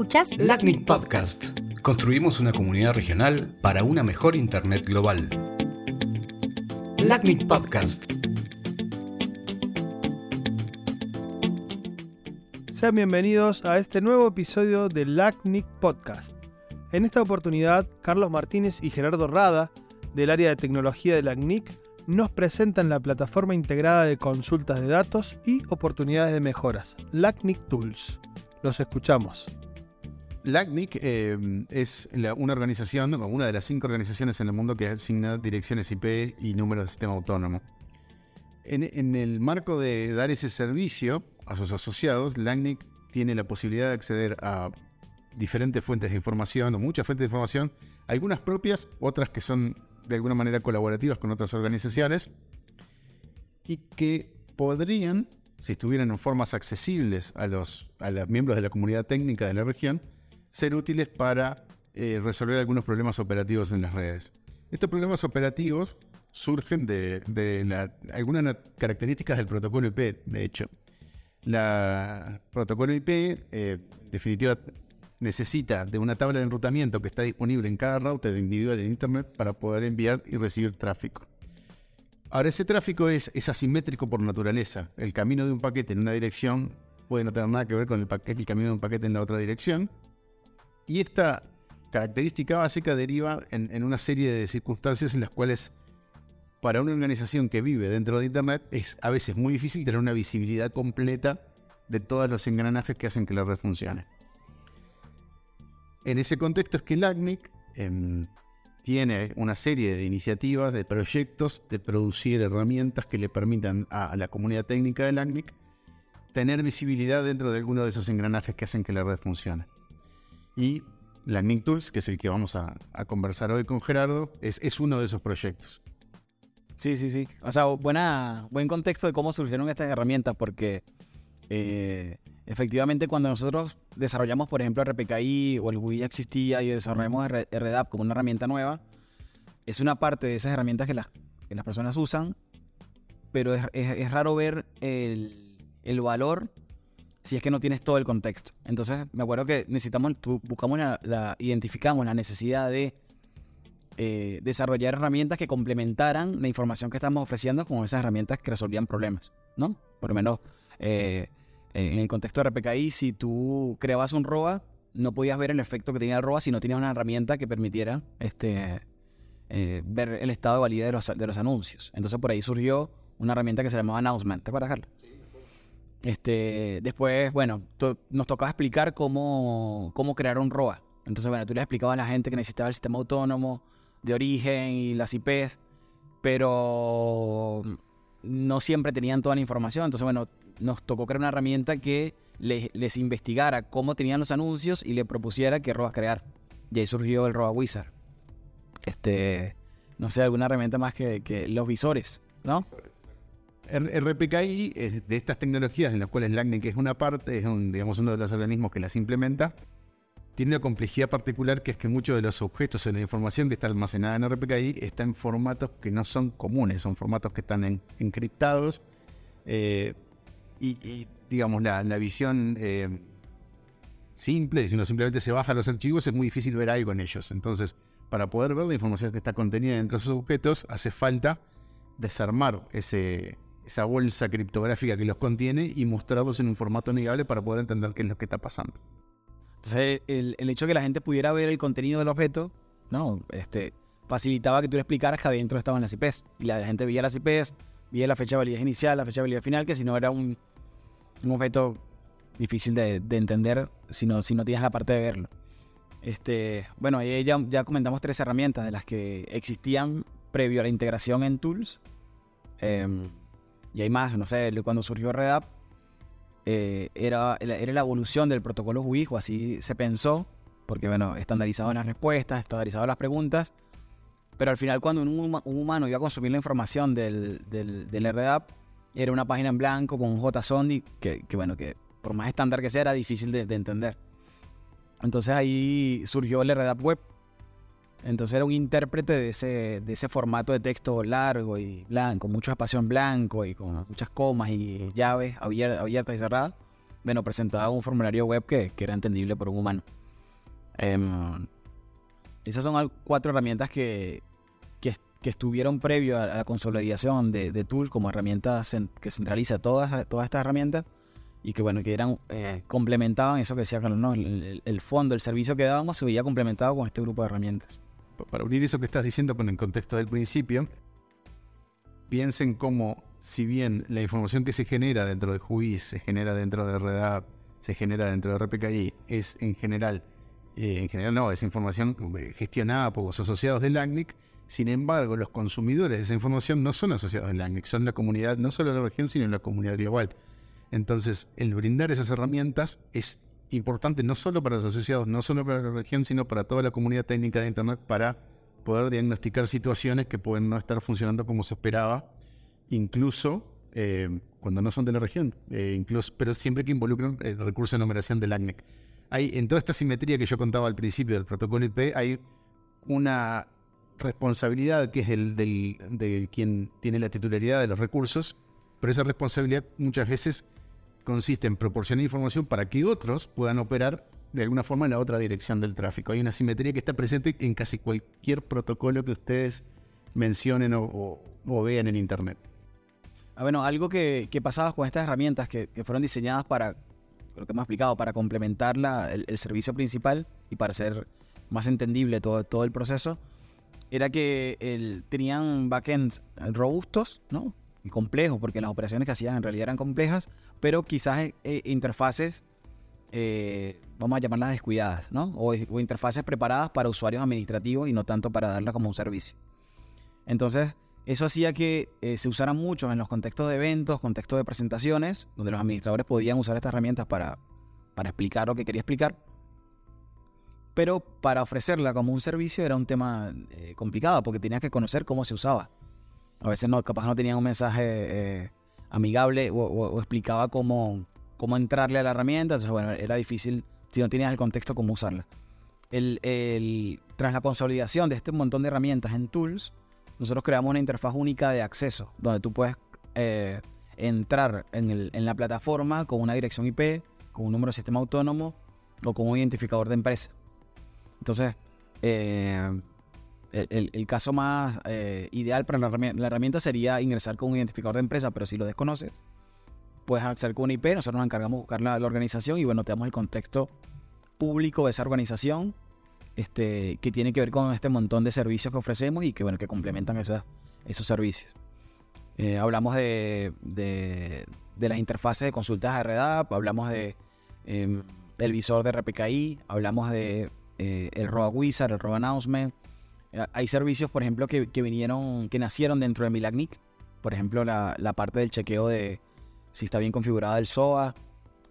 Escuchas LACNIC Podcast. Construimos una comunidad regional para una mejor Internet global. LACNIC Podcast. Sean bienvenidos a este nuevo episodio de LACNIC Podcast. En esta oportunidad, Carlos Martínez y Gerardo Rada, del área de tecnología de LACNIC, nos presentan la plataforma integrada de consultas de datos y oportunidades de mejoras, LACNIC Tools. Los escuchamos. LACNIC es una organización, una de las 5 organizaciones en el mundo que asigna direcciones IP y números de sistema autónomo. En el marco de dar ese servicio a sus asociados, LACNIC tiene la posibilidad de acceder a diferentes fuentes de información, o muchas fuentes de información, algunas propias, otras que son de alguna manera colaborativas con otras organizaciones, y que podrían, si estuvieran en formas accesibles a los miembros de la comunidad técnica de la región, ser útiles para resolver algunos problemas operativos en las redes. Estos problemas operativos surgen de algunas características del protocolo IP, de hecho. El protocolo IP, en definitiva, necesita de una tabla de enrutamiento que está disponible en cada router individual en Internet para poder enviar y recibir tráfico. Ahora, ese tráfico es asimétrico por naturaleza. El camino de un paquete en una dirección puede no tener nada que ver con el camino de un paquete en la otra dirección. Y esta característica básica deriva en una serie de circunstancias en las cuales, para una organización que vive dentro de Internet, es a veces muy difícil tener una visibilidad completa de todos los engranajes que hacen que la red funcione. En ese contexto es que LACNIC tiene una serie de iniciativas, de proyectos, de producir herramientas que le permitan a la comunidad técnica de LACNIC tener visibilidad dentro de alguno de esos engranajes que hacen que la red funcione. Y LACNIC Tools, que es el que vamos a conversar hoy con Gerardo, es uno de esos proyectos. Sí. O sea, buen contexto de cómo surgieron estas herramientas, porque efectivamente, cuando nosotros desarrollamos, por ejemplo, RPKI o el GUI ya existía y desarrollamos RDAP como una herramienta nueva, es una parte de esas herramientas que las personas usan, pero es raro ver el valor si es que no tienes todo el contexto. Entonces, me acuerdo que identificamos la necesidad de desarrollar herramientas que complementaran la información que estamos ofreciendo con esas herramientas que resolvían problemas, ¿no? Por lo menos en el contexto de RPKI, si tú creabas un ROA, no podías ver el efecto que tenía el ROA si no tenías una herramienta que permitiera ver el estado de validez de los anuncios. Entonces, por ahí surgió una herramienta que se llamaba Announcement. ¿Te acuerdas, Carla? Después, nos tocaba explicar cómo crear un ROA. Entonces, tú le explicabas a la gente que necesitaba el sistema autónomo de origen y las IPs, pero no siempre tenían toda la información. Entonces, nos tocó crear una herramienta que les investigara cómo tenían los anuncios y le propusiera qué ROAs crear. Y ahí surgió el ROA Wizard. Alguna herramienta más que los visores, ¿no? RPKI es de estas tecnologías en las cuales LACNIC es una parte, uno de los organismos que las implementa. Tiene una complejidad particular, que es que muchos de los objetos o la información que está almacenada en RPKI está en formatos que no son comunes, son formatos que están encriptados. Y digamos, la visión simple, si uno simplemente se baja los archivos, es muy difícil ver algo en ellos. Entonces, para poder ver la información que está contenida dentro de esos objetos, hace falta desarmar esa bolsa criptográfica que los contiene y mostrarlos en un formato amigable para poder entender qué es lo que está pasando. Entonces, el hecho de que la gente pudiera ver el contenido del objeto, ¿no? Facilitaba que tú le explicaras que adentro estaban las IPs. Y la gente veía las IPs, veía la fecha de validez inicial, la fecha de validez final, que si no era un objeto difícil de entender si no tienes la parte de verlo. Ya comentamos 3 herramientas de las que existían previo a la integración en Tools. Y hay más, cuando surgió RDAP, era la evolución del protocolo GUI, o así se pensó, porque estandarizaban las respuestas, estandarizaban las preguntas, pero al final, cuando un humano iba a consumir la información del RDAP, era una página en blanco con un JSON y que por más estándar que sea, era difícil de entender. Entonces ahí surgió el RDAP Web. Entonces era un intérprete de ese formato de texto largo y blanco, con mucho espacio en blanco y con muchas comas y llaves abiertas y cerradas, bueno, presentaba un formulario web que era entendible por un humano. Esas son cuatro herramientas que estuvieron previo a la consolidación de Tools como herramienta que centraliza todas estas herramientas, y que bueno, que eran complementaban eso que decía Carlos, ¿no? El fondo, el servicio que dábamos se veía complementado con este grupo de herramientas. Para unir eso que estás diciendo con el contexto del principio, piensen cómo, si bien la información que se genera dentro de JUIS, se genera dentro de RDAP, se genera dentro de RPKI, es en general, es información gestionada por los asociados del LACNIC. Sin embargo, los consumidores de esa información no son asociados del LACNIC, son la comunidad, no solo de la región, sino en la comunidad global. Entonces, el brindar esas herramientas es importante no solo para los asociados, no solo para la región, sino para toda la comunidad técnica de Internet, para poder diagnosticar situaciones que pueden no estar funcionando como se esperaba, incluso cuando no son de la región, pero siempre que involucran el recurso de numeración del LACNIC. Hay, en toda esta simetría que yo contaba al principio del protocolo IP, hay una responsabilidad que es de quien tiene la titularidad de los recursos, pero esa responsabilidad muchas veces consiste en proporcionar información para que otros puedan operar de alguna forma en la otra dirección del tráfico. Hay una simetría que está presente en casi cualquier protocolo que ustedes mencionen o vean en Internet. Bueno, algo que pasaba con estas herramientas que fueron diseñadas para, lo que hemos explicado, para complementar el servicio principal y para hacer más entendible todo el proceso, era que tenían backends robustos, ¿no? Y complejos, porque las operaciones que hacían en realidad eran complejas, pero quizás interfaces, vamos a llamarlas descuidadas, ¿no? O interfaces preparadas para usuarios administrativos y no tanto para darlas como un servicio. Entonces, eso hacía que se usaran mucho en los contextos de eventos, contextos de presentaciones, donde los administradores podían usar estas herramientas para explicar lo que quería explicar, pero para ofrecerla como un servicio era un tema complicado, porque tenías que conocer cómo se usaba. A veces no, capaz no tenían un mensaje amigable o explicaba cómo entrarle a la herramienta. Entonces, bueno, era difícil si no tenías el contexto cómo usarla. Tras la consolidación de este montón de herramientas en Tools, nosotros creamos una interfaz única de acceso, donde tú puedes entrar en la plataforma con una dirección IP, con un número de sistema autónomo o con un identificador de empresa. Entonces, el caso más ideal para la herramienta sería ingresar con un identificador de empresa, pero si lo desconoces, puedes acceder con una IP. Nosotros nos encargamos de buscar la organización y, bueno, te damos el contexto público de esa organización, que tiene que ver con este montón de servicios que ofrecemos y que, bueno, que complementan esos servicios. Hablamos de las interfaces de consultas de RDAP, hablamos del visor de RPKI, hablamos de el ROA Wizard, el ROA Announcement. Hay servicios, por ejemplo, que nacieron dentro de MiLACNIC. Por ejemplo, la parte del chequeo de si está bien configurada el SOA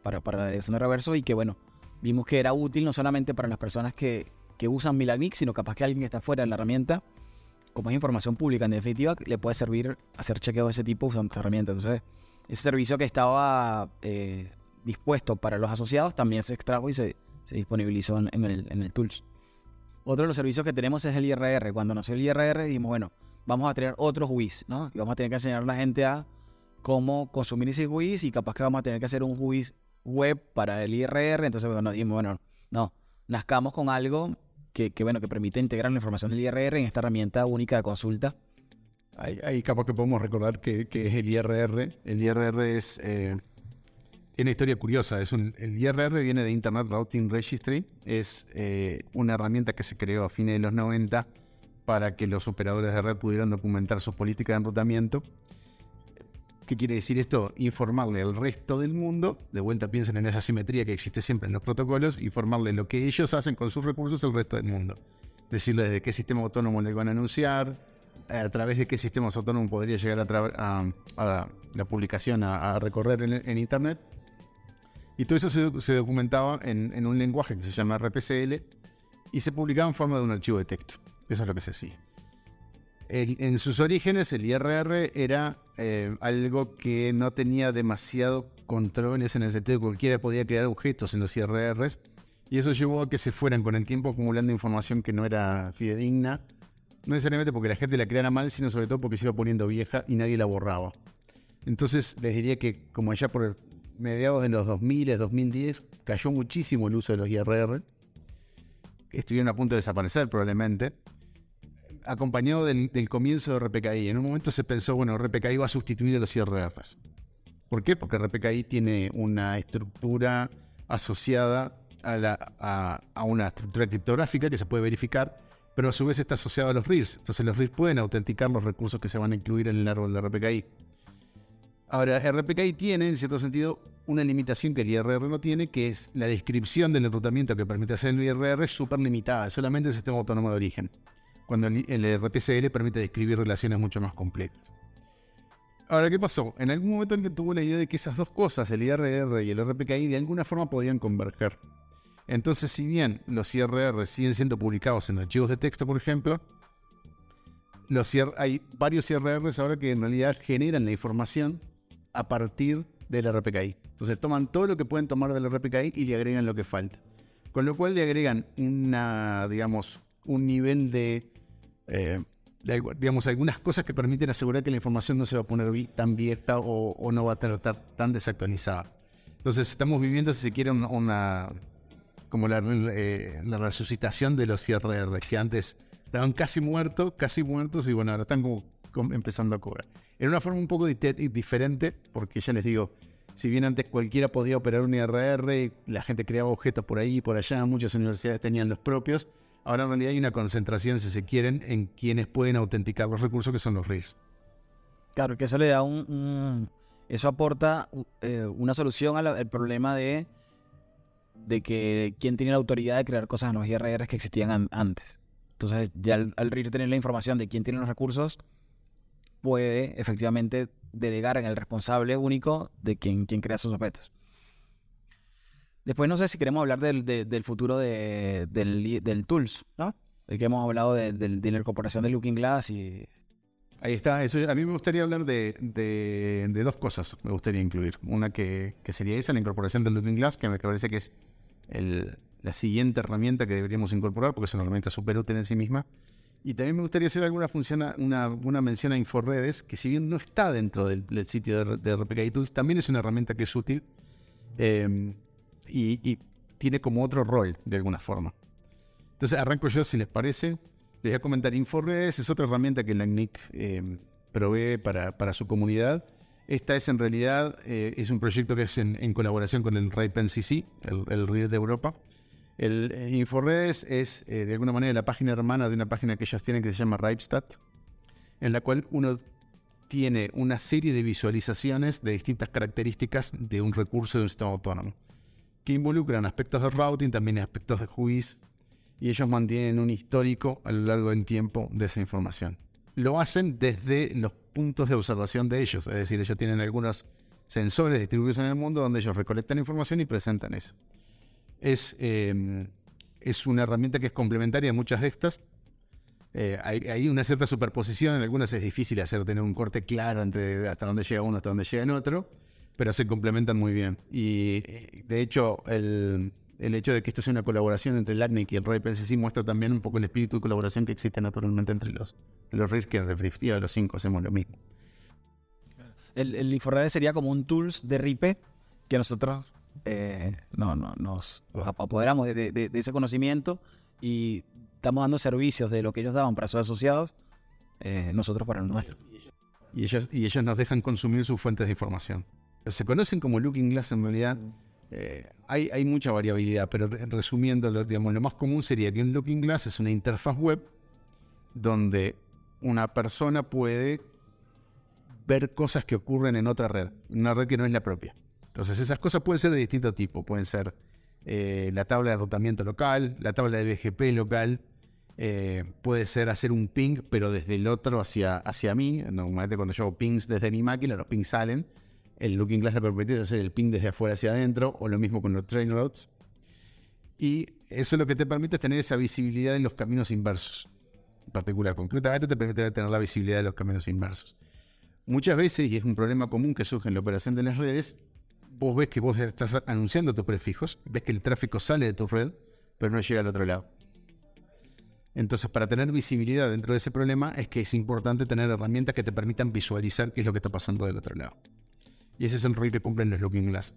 para la dirección de reverso, y que, bueno, vimos que era útil no solamente para las personas que usan MiLACNIC, sino capaz que alguien que está fuera de la herramienta, como es información pública en definitiva, le puede servir hacer chequeos de ese tipo usando esta herramienta. Entonces, ese servicio que estaba dispuesto para los asociados también se extrajo y se disponibilizó en el Tools. Otro de los servicios que tenemos es el IRR. Cuando nació el IRR dijimos, bueno, vamos a tener otros JUIS, ¿no? Y vamos a tener que enseñar a la gente a cómo consumir ese JUIS, y capaz que vamos a tener que hacer un JUIS web para el IRR. Entonces, bueno, dijimos, bueno, no, nazcamos con algo que permite integrar la información del IRR en esta herramienta única de consulta. Ahí capaz que podemos recordar que es el IRR. El IRR es... una historia curiosa. El IRR viene de Internet Routing Registry. Es una herramienta que se creó a fines de los 90 para que los operadores de red pudieran documentar sus políticas de enrutamiento. ¿Qué quiere decir esto? Informarle al resto del mundo, de vuelta piensen en esa simetría que existe siempre en los protocolos, informarle lo que ellos hacen con sus recursos al resto del mundo. Decirle de qué sistema autónomo le van a anunciar, a través de qué sistemas autónomos podría llegar a la publicación a recorrer en Internet. Y todo eso se documentaba en un lenguaje que se llama RPCL y se publicaba en forma de un archivo de texto. Eso es lo que se hacía. En sus orígenes, el IRR era algo que no tenía demasiado controles, en el sentido que cualquiera podía crear objetos en los IRRs, y eso llevó a que se fueran con el tiempo acumulando información que no era fidedigna, no necesariamente porque la gente la creara mal, sino sobre todo porque se iba poniendo vieja y nadie la borraba. Entonces les diría que, como allá por mediados de los 2000, 2010, cayó muchísimo el uso de los IRR. Estuvieron a punto de desaparecer probablemente, acompañado del comienzo de RPKI. En un momento se pensó, bueno, RPKI va a sustituir a los IRRs. ¿Por qué? Porque RPKI tiene una estructura asociada a una estructura criptográfica que se puede verificar, pero a su vez está asociado a los RIRs. Entonces los RIRs pueden autenticar los recursos que se van a incluir en el árbol de RPKI. Ahora, RPKI tiene, en cierto sentido, una limitación que el IRR no tiene, que es la descripción del enrutamiento que permite hacer el IRR es súper limitada, solamente el sistema autónomo de origen, cuando el RPCL permite describir relaciones mucho más complejas. Ahora, ¿qué pasó? En algún momento alguien tuvo la idea de que esas dos cosas, el IRR y el RPKI, de alguna forma podían converger. Entonces, si bien los IRR siguen siendo publicados en archivos de texto, por ejemplo, hay varios IRRs ahora que en realidad generan la información a partir del RPKI. Entonces toman todo lo que pueden tomar del RPKI y le agregan lo que falta. Con lo cual le agregan un nivel de algunas cosas que permiten asegurar que la información no se va a poner tan vieja o no va a estar tan desactualizada. Entonces estamos viviendo, si se quiere, la resucitación de los IRR, que antes estaban casi muertos y bueno, ahora están como empezando a cobrar. En una forma un poco diferente, porque ya les digo, si bien antes cualquiera podía operar un IRR, la gente creaba objetos por ahí y por allá, muchas universidades tenían los propios, ahora en realidad hay una concentración, si se quieren, en quienes pueden autenticar los recursos, que son los RIRs. Claro, que eso le da eso aporta una solución al problema de que quién tiene la autoridad de crear cosas en los IRRs que existían antes. Entonces, ya al RIR tener la información de quién tiene los recursos, puede efectivamente delegar en el responsable único de quien crea sus objetos. Después no sé si queremos hablar del futuro del Tools, ¿no? De que hemos hablado de la incorporación de Looking Glass y... Ahí está. Eso, a mí me gustaría hablar de dos cosas, me gustaría incluir. Una que sería esa, la incorporación del Looking Glass, que me parece que es la siguiente herramienta que deberíamos incorporar, porque es una herramienta súper útil en sí misma. Y también me gustaría hacer alguna función, una mención a InfoRedes, que si bien no está dentro del sitio de RPKI Tools, también es una herramienta que es útil y tiene como otro rol de alguna forma. Entonces arranco yo, si les parece. Les voy a comentar, InfoRedes es otra herramienta que LACNIC provee para su comunidad. Esta es en realidad, es un proyecto que es en colaboración con el RIPE NCC, el RIR de Europa. El InfoRedes es, de alguna manera, la página hermana de una página que ellos tienen que se llama RIPEstat, en la cual uno tiene una serie de visualizaciones de distintas características de un recurso de un sistema autónomo, que involucran aspectos de routing, también aspectos de juicio, y ellos mantienen un histórico a lo largo del tiempo de esa información. Lo hacen desde los puntos de observación de ellos, es decir, ellos tienen algunos sensores distribuidos en el mundo donde ellos recolectan información y presentan eso. Es una herramienta que es complementaria a muchas de estas. Hay una cierta superposición, en algunas es difícil tener un corte claro entre hasta dónde llega uno, hasta dónde llega el otro, pero se complementan muy bien. Y de hecho, el hecho de que esto sea una colaboración entre el LACNIC y el RIPE NCC muestra también un poco el espíritu de colaboración que existe naturalmente entre los RIRs, que en definitiva los 5 hacemos lo mismo. El InfoRedes sería como un tools de RIPE que nosotros... nos apoderamos de ese conocimiento y estamos dando servicios de lo que ellos daban para sus asociados, nosotros para el nuestro. Y ellos nos dejan consumir sus fuentes de información. Se conocen como Looking Glass en realidad. Hay mucha variabilidad, pero resumiéndolo, lo más común sería que un Looking Glass es una interfaz web donde una persona puede ver cosas que ocurren en otra red, una red que no es la propia. Entonces esas cosas pueden ser de distinto tipo, pueden ser la tabla de rotamiento local, la tabla de BGP local, puede ser hacer un ping pero desde el otro hacia mí. Normalmente cuando yo hago pings desde mi máquina, los pings salen, el Looking Glass le permite hacer el ping desde afuera hacia adentro, o lo mismo con los train routes, y eso lo que te permite es tener esa visibilidad en los caminos inversos, en particular, concretamente te permite tener la visibilidad de los caminos inversos. Muchas veces, y es un problema común que surge en la operación de las redes, vos ves que vos estás anunciando tus prefijos, ves que el tráfico sale de tu red, pero no llega al otro lado. Entonces, para tener visibilidad dentro de ese problema, es que es importante tener herramientas que te permitan visualizar qué es lo que está pasando del otro lado. Y ese es el rol que cumplen los Looking Glass.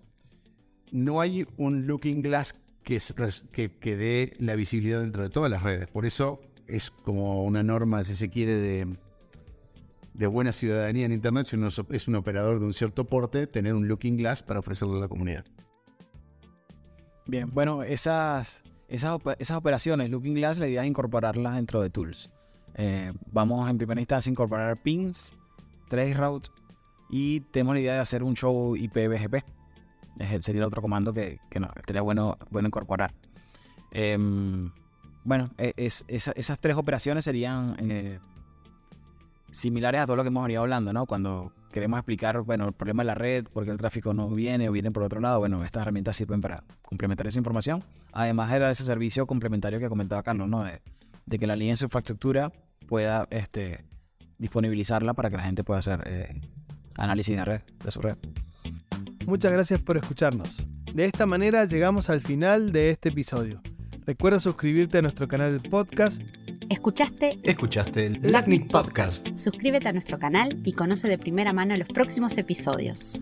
no hay un Looking Glass que dé la visibilidad dentro de todas las redes. Por eso es como una norma, si se quiere, de buena ciudadanía en Internet. Si uno es un operador de un cierto porte, tener un Looking Glass para ofrecerlo a la comunidad. Bien, bueno, esas operaciones Looking Glass, la idea es incorporarlas dentro de Tools. Vamos en primera instancia a incorporar pings, traceroute, y tenemos la idea de hacer un show IP BGP. Sería el otro comando que no, estaría bueno incorporar. Esas tres operaciones serían similares a todo lo que hemos venido hablando, ¿no? Cuando queremos explicar, el problema de la red, por qué el tráfico no viene o viene por otro lado, estas herramientas sirven para complementar esa información. Además, era ese servicio complementario que comentaba Carlos, ¿no? De que la línea en su infraestructura pueda disponibilizarla para que la gente pueda hacer análisis de su red. Muchas gracias por escucharnos. De esta manera llegamos al final de este episodio. Recuerda suscribirte a nuestro canal de podcast. Escuchaste el LACNIC Podcast. Suscríbete a nuestro canal y conoce de primera mano los próximos episodios.